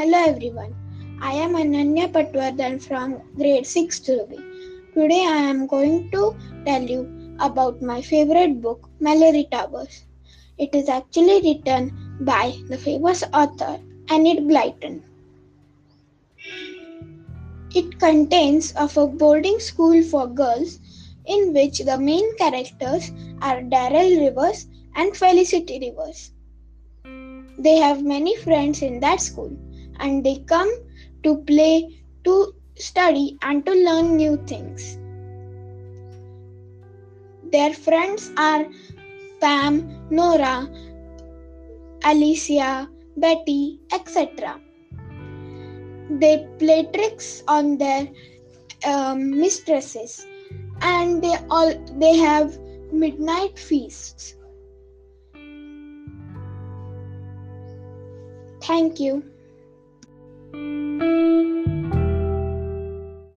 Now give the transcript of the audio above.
Hello everyone, I am Ananya Patwardhan from grade 6 Ruby. Today I am going to tell you about my favorite book, Mallory Towers. It is actually written by the famous author Enid Blyton. It contains of a boarding school for girls in which the main characters are Darrell Rivers and Felicity Rivers. They have many friends in that school and they come to play, to study and to learn new things. Their friends are Pam, Nora, Alicia, Betty, etc. They play tricks on their mistresses and they have midnight feasts. Thank you.